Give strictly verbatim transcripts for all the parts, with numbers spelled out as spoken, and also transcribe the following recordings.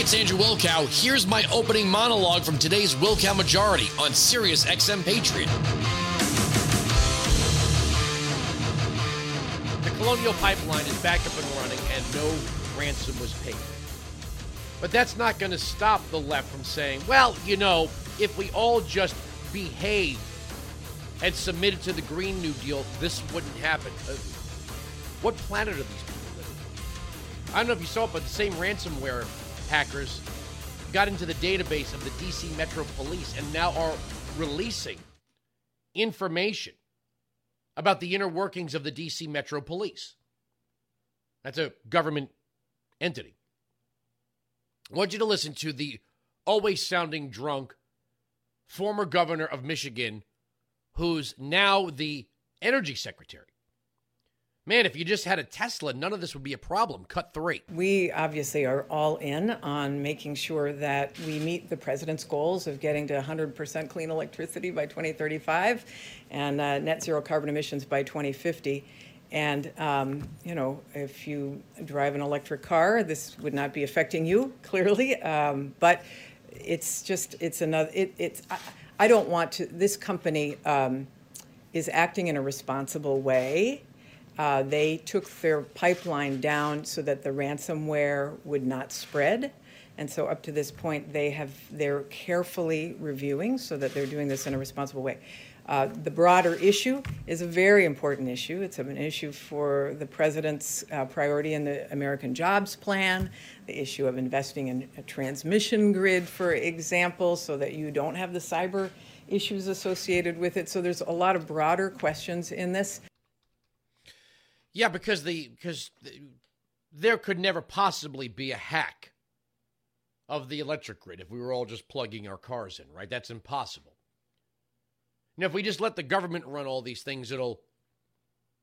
Hey, it's Andrew Wilkow. Here's my opening monologue from today's Wilkow Majority on Sirius X M Patriot. The Colonial Pipeline is back up and running and no ransom was paid. But that's not going to stop the left from saying, well, you know, if we all just behaved and submitted to the Green New Deal, this wouldn't happen. Uh, what planet are these people living on? I don't know if you saw it, but the same ransomware hackers got into the database of the D C Metro Police and now are releasing information about the inner workings of the D C Metro Police. That's a government entity. I want you to listen to the always sounding drunk former governor of Michigan, who's now the energy secretary. Man, if you just had a Tesla, none of this would be a problem. Cut three. We obviously are all in on making sure that we meet the president's goals of getting to one hundred percent clean electricity by twenty thirty-five and uh, net zero carbon emissions by twenty fifty. And, um, you know, if you drive an electric car, this would not be affecting you, clearly. Um, but it's just, it's another, it, it's, I, I don't want to, this company um, is acting in a responsible way. Uh, they took their pipeline down so that the ransomware would not spread. And so up to this point, they have, they're carefully reviewing so that they're doing this in a responsible way. Uh, the broader issue is a very important issue. It's an issue for the president's uh, priority in the American Jobs Plan, the issue of investing in a transmission grid, for example, so that you don't have the cyber issues associated with it. So there's a lot of broader questions in this. Yeah, because the because the, there could never possibly be a hack of the electric grid if we were all just plugging our cars in, right? That's impossible. Now, if we just let the government run all these things, it'll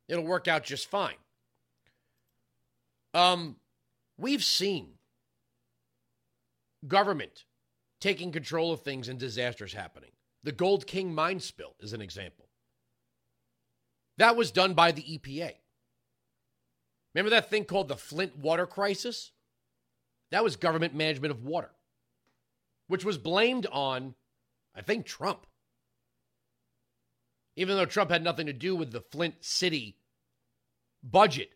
it'll work out just fine. Um, we've seen government taking control of things and disasters happening. The Gold King mine spill is an example. That was done by the E P A. Remember that thing called the Flint water crisis? That was government management of water, which was blamed on, I think, Trump. Even though Trump had nothing to do with the Flint city budget,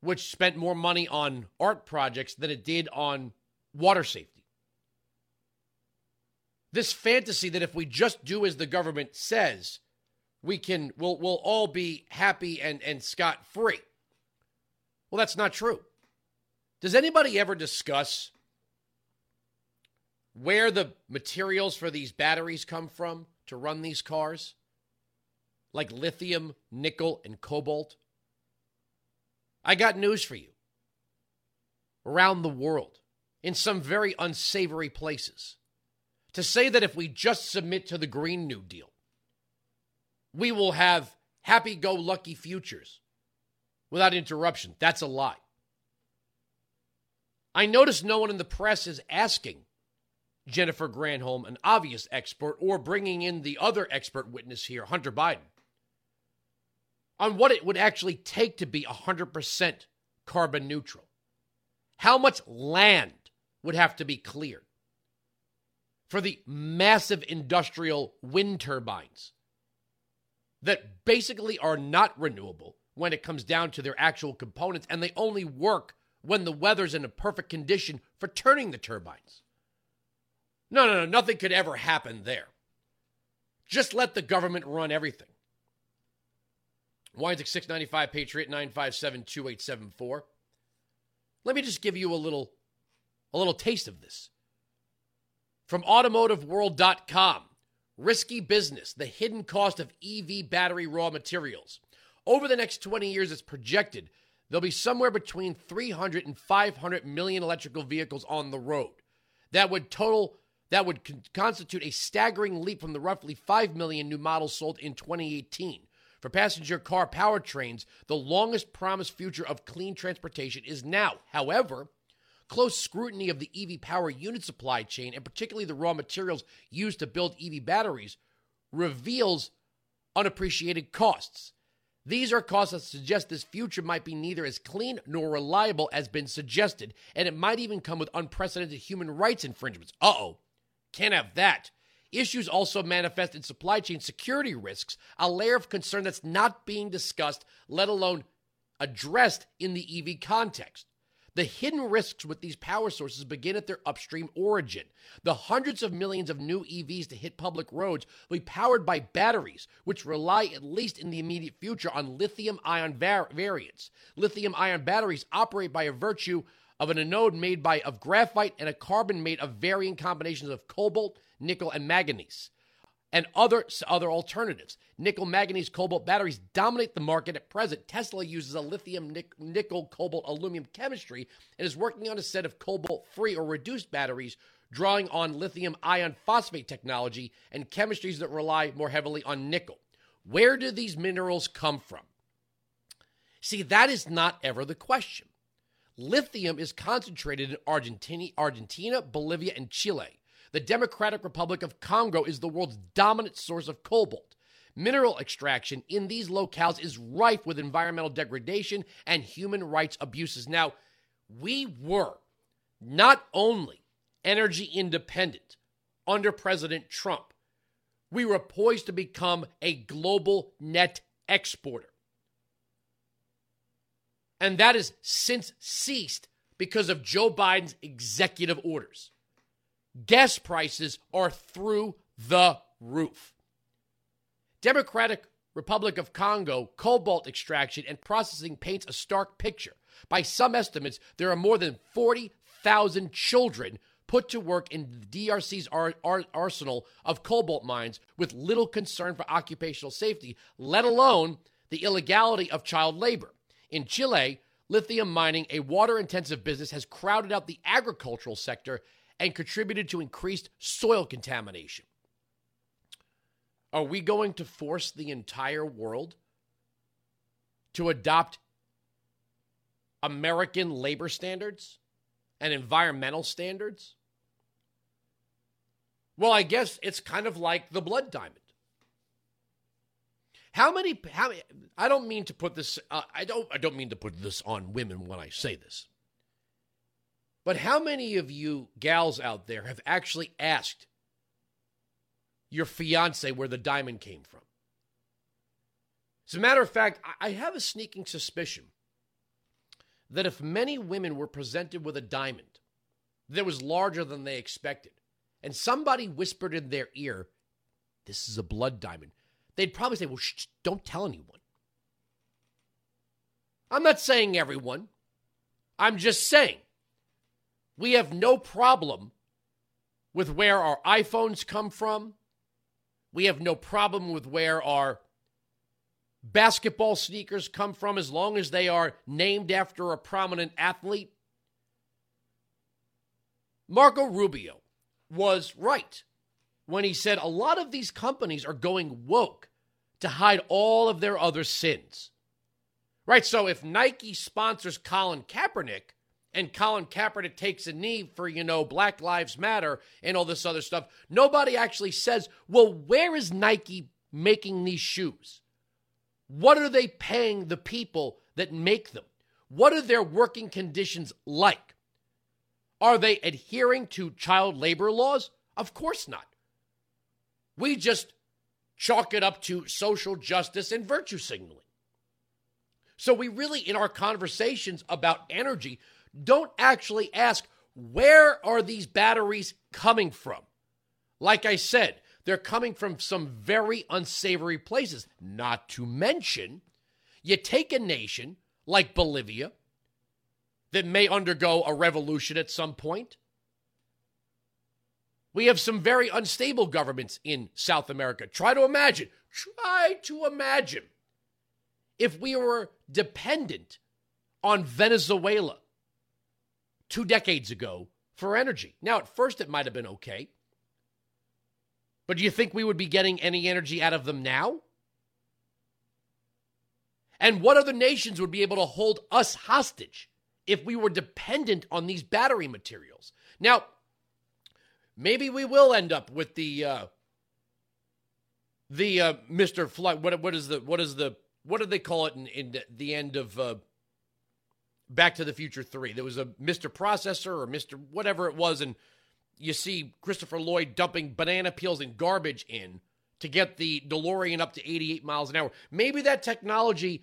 which spent more money on art projects than it did on water safety. This fantasy that if we just do as the government says, we can, we'll, we'll all be happy and, and scot-free. Well, that's not true. Does anybody ever discuss where the materials for these batteries come from to run these cars? Like lithium, nickel, and cobalt. I got news for you. Around the world, in some very unsavory places, to say that if we just submit to the Green New Deal, we will have happy-go-lucky futures without interruption, that's a lie. I notice no one in the press is asking Jennifer Granholm, an obvious expert, or bringing in the other expert witness here, Hunter Biden, on what it would actually take to be one hundred percent carbon neutral. How much land would have to be cleared for the massive industrial wind turbines that basically are not renewable when it comes down to their actual components, and they only work when the weather's in a perfect condition for turning the turbines. No, no, no, nothing could ever happen there. Just let the government run everything. Wine's at six ninety-five Patriot, nine five seven, two eight seven four. Let me just give you a little, a little taste of this. From automotive world dot com, risky business, the hidden cost of E V battery raw materials. Over the next twenty years, it's projected there'll be somewhere between three hundred and five hundred million electrical vehicles on the road. That would total, that would con- constitute a staggering leap from the roughly five million new models sold in twenty eighteen. For passenger car powertrains, the longest promised future of clean transportation is now. However, close scrutiny of the E V power unit supply chain, and particularly the raw materials used to build E V batteries, reveals unappreciated costs. These are causes that suggest this future might be neither as clean nor reliable as been suggested, and it might even come with unprecedented human rights infringements. Uh-oh, can't have that. Issues also manifest in supply chain security risks, a layer of concern that's not being discussed, let alone addressed in the E V context. The hidden risks with these power sources begin at their upstream origin. The hundreds of millions of new E Vs to hit public roads will be powered by batteries, which rely, at least in the immediate future, on lithium-ion var- variants. Lithium-ion batteries operate by a virtue of an anode made by, of graphite and a carbon made of varying combinations of cobalt, nickel, and manganese, and other other alternatives. Nickel, manganese, cobalt batteries dominate the market at present. Tesla uses a lithium, nic- nickel, cobalt, aluminum chemistry and is working on a set of cobalt-free or reduced batteries, drawing on lithium ion phosphate technology and chemistries that rely more heavily on nickel. Where do these minerals come from? See, that is not ever the question. Lithium is concentrated in Argentina, Argentina, Bolivia, and Chile. The Democratic Republic of Congo is the world's dominant source of cobalt. Mineral extraction in these locales is rife with environmental degradation and human rights abuses. Now, we were not only energy independent under President Trump, we were poised to become a global net exporter. And that has since ceased because of Joe Biden's executive orders. Gas prices are through the roof. Democratic Republic of Congo cobalt extraction and processing paints a stark picture. By some estimates, there are more than forty thousand children put to work in the D R C's ar- ar- arsenal of cobalt mines with little concern for occupational safety, let alone the illegality of child labor. In Chile, lithium mining, a water-intensive business, has crowded out the agricultural sector and contributed to increased soil contamination. Are we going to force the entire world to adopt American labor standards and environmental standards? Well, I guess it's kind of like the blood diamond. How many? How I don't mean to put this. Uh, I don't. I don't mean to put this on women when I say this. But how many of you gals out there have actually asked your fiancé where the diamond came from? As a matter of fact, I have a sneaking suspicion that if many women were presented with a diamond that was larger than they expected, and somebody whispered in their ear, "This is a blood diamond," they'd probably say, "Well, shh, don't tell anyone." I'm not saying everyone. I'm just saying. We have no problem with where our iPhones come from. We have no problem with where our basketball sneakers come from as long as they are named after a prominent athlete. Marco Rubio was right when he said a lot of these companies are going woke to hide all of their other sins. Right, so if Nike sponsors Colin Kaepernick, and Colin Kaepernick takes a knee for, you know, Black Lives Matter and all this other stuff, nobody actually says, well, where is Nike making these shoes? What are they paying the people that make them? What are their working conditions like? Are they adhering to child labor laws? Of course not. We just chalk it up to social justice and virtue signaling. So we really, in our conversations about energy, don't actually ask, where are these batteries coming from? Like I said, they're coming from some very unsavory places. Not to mention, you take a nation like Bolivia that may undergo a revolution at some point. We have some very unstable governments in South America. Try to imagine, try to imagine if we were dependent on Venezuela two decades ago for energy. Now, at first, it might have been okay. But do you think we would be getting any energy out of them now? And what other nations would be able to hold us hostage if we were dependent on these battery materials? Now, maybe we will end up with the, uh, the uh, Mister Fly, what, what is the, what is the, what did they call it in, in the end of uh, Back to the Future three? There was a Mister Processor or Mister whatever it was, and you see Christopher Lloyd dumping banana peels and garbage in to get the DeLorean up to eighty-eight miles an hour. Maybe that technology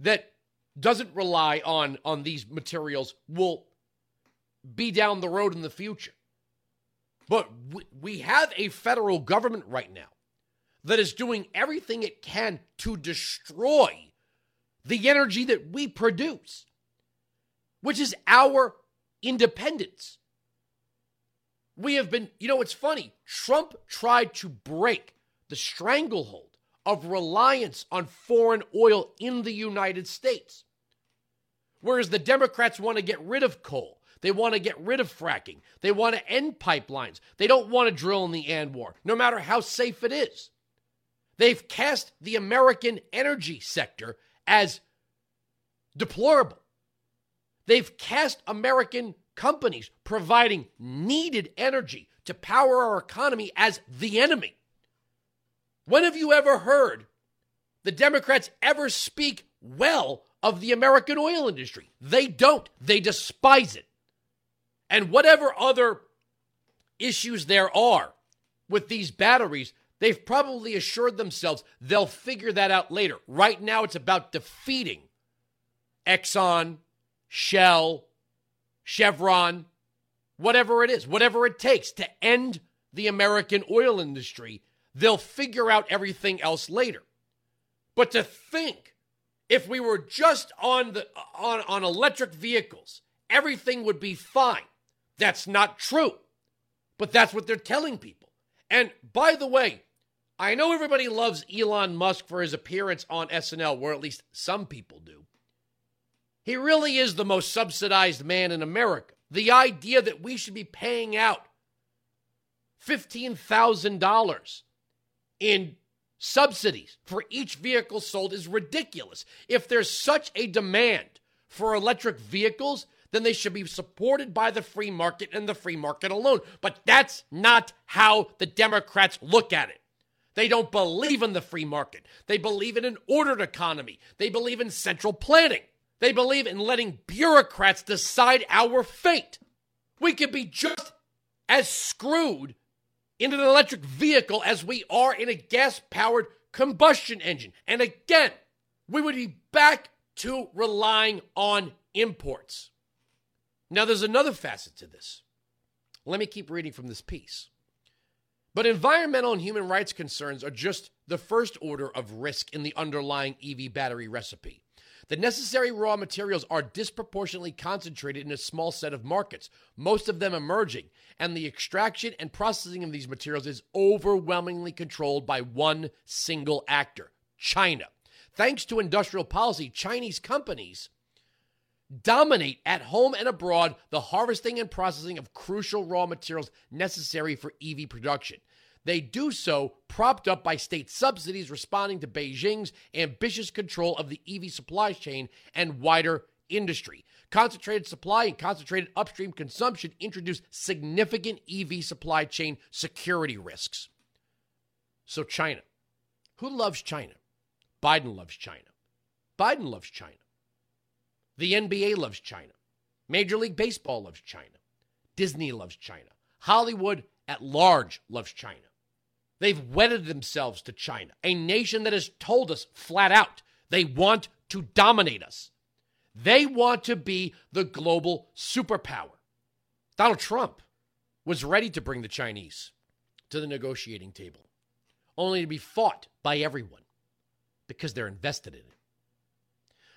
that doesn't rely on, on these materials will be down the road in the future. But we, we have a federal government right now that is doing everything it can to destroy the energy that we produce, which is our independence. We have been, you know, it's funny. Trump tried to break the stranglehold of reliance on foreign oil in the United States, whereas the Democrats want to get rid of coal. They want to get rid of fracking. They want to end pipelines. They don't want to drill in the ANWAR, no matter how safe it is. They've cast the American energy sector as deplorable. They've cast American companies providing needed energy to power our economy as the enemy. When have you ever heard the Democrats ever speak well of the American oil industry? They don't. They despise it. And whatever other issues there are with these batteries, they've probably assured themselves they'll figure that out later. Right now, it's about defeating Exxon, Shell, Chevron, whatever it is, whatever it takes to end the American oil industry. They'll figure out everything else later. But to think if we were just on the on, on electric vehicles, everything would be fine. That's not true. But that's what they're telling people. And by the way, I know everybody loves Elon Musk for his appearance on S N L, or at least some people do. He really is the most subsidized man in America. The idea that we should be paying out fifteen thousand dollars in subsidies for each vehicle sold is ridiculous. If there's such a demand for electric vehicles, then they should be supported by the free market and the free market alone. But that's not how the Democrats look at it. They don't believe in the free market. They believe in an ordered economy. They believe in central planning. They believe in letting bureaucrats decide our fate. We could be just as screwed in an electric vehicle as we are in a gas-powered combustion engine. And again, we would be back to relying on imports. Now, there's another facet to this. Let me keep reading from this piece. But environmental and human rights concerns are just the first order of risk in the underlying E V battery recipe. The necessary raw materials are disproportionately concentrated in a small set of markets, most of them emerging, and the extraction and processing of these materials is overwhelmingly controlled by one single actor, China. Thanks to industrial policy, Chinese companies dominate at home and abroad the harvesting and processing of crucial raw materials necessary for E V production. They do so propped up by state subsidies responding to Beijing's ambitious control of the E V supply chain and wider industry. Concentrated supply and concentrated upstream consumption introduce significant E V supply chain security risks. So China. Who loves China? Biden loves China. Biden loves China. The N B A loves China. Major League Baseball loves China. Disney loves China. Hollywood at large loves China. They've wedded themselves to China, a nation that has told us flat out they want to dominate us. They want to be the global superpower. Donald Trump was ready to bring the Chinese to the negotiating table, only to be fought by everyone because they're invested in it.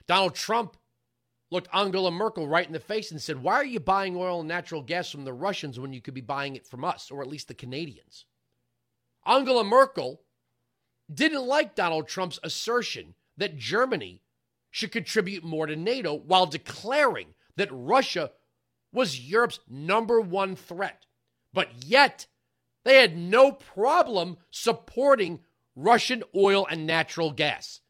Donald Trump looked Angela Merkel right in the face and said, why are you buying oil and natural gas from the Russians when you could be buying it from us, or at least the Canadians? Angela Merkel didn't like Donald Trump's assertion that Germany should contribute more to NATO while declaring that Russia was Europe's number one threat. But yet, they had no problem supporting Russian oil and natural gas.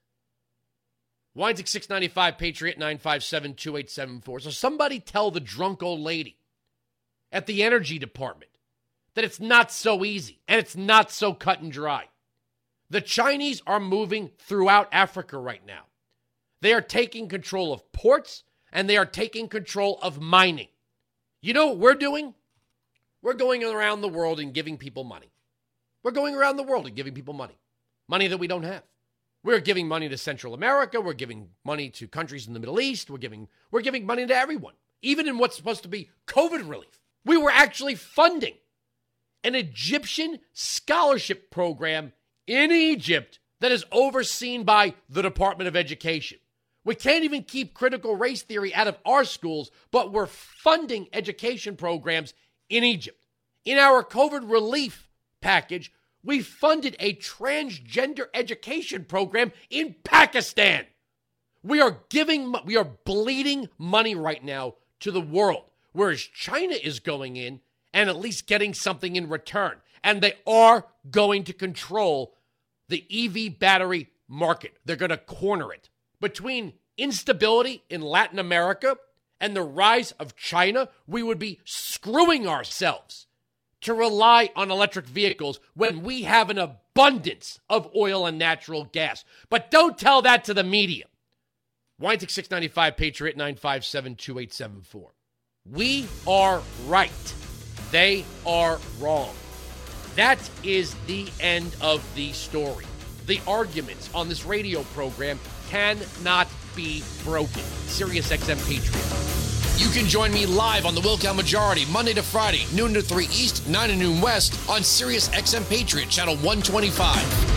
Winesick six ninety-five, Patriot nine five seven, two eight seven four. So somebody tell the drunk old lady at the energy department that it's not so easy and it's not so cut and dry. The Chinese are moving throughout Africa right now. They are taking control of ports, and they are taking control of mining. You know what we're doing? We're going around the world and giving people money. We're going around the world and giving people money. Money that we don't have. We're giving money to Central America. We're giving money to countries in the Middle East. We're giving, we're giving money to everyone, even in what's supposed to be COVID relief. We were actually funding an Egyptian scholarship program in Egypt that is overseen by the Department of Education. We can't even keep critical race theory out of our schools, but we're funding education programs in Egypt. In our COVID relief package, we funded a transgender education program in Pakistan. We are giving, we are bleeding money right now to the world, whereas China is going in and at least getting something in return. And they are going to control the E V battery market. They're going to corner it. Between instability in Latin America and the rise of China, we would be screwing ourselves to rely on electric vehicles when we have an abundance of oil and natural gas. But don't tell that to the media. Weinstein six ninety-five, Patriot nine five seven, two eight seven four. We are right. They are wrong. That is the end of the story. The arguments on this radio program cannot be broken. Sirius X M Patriot. You can join me live on the Wilkow Majority, Monday to Friday, noon to three East, nine to noon West, on Sirius X M Patriot, channel one twenty-five.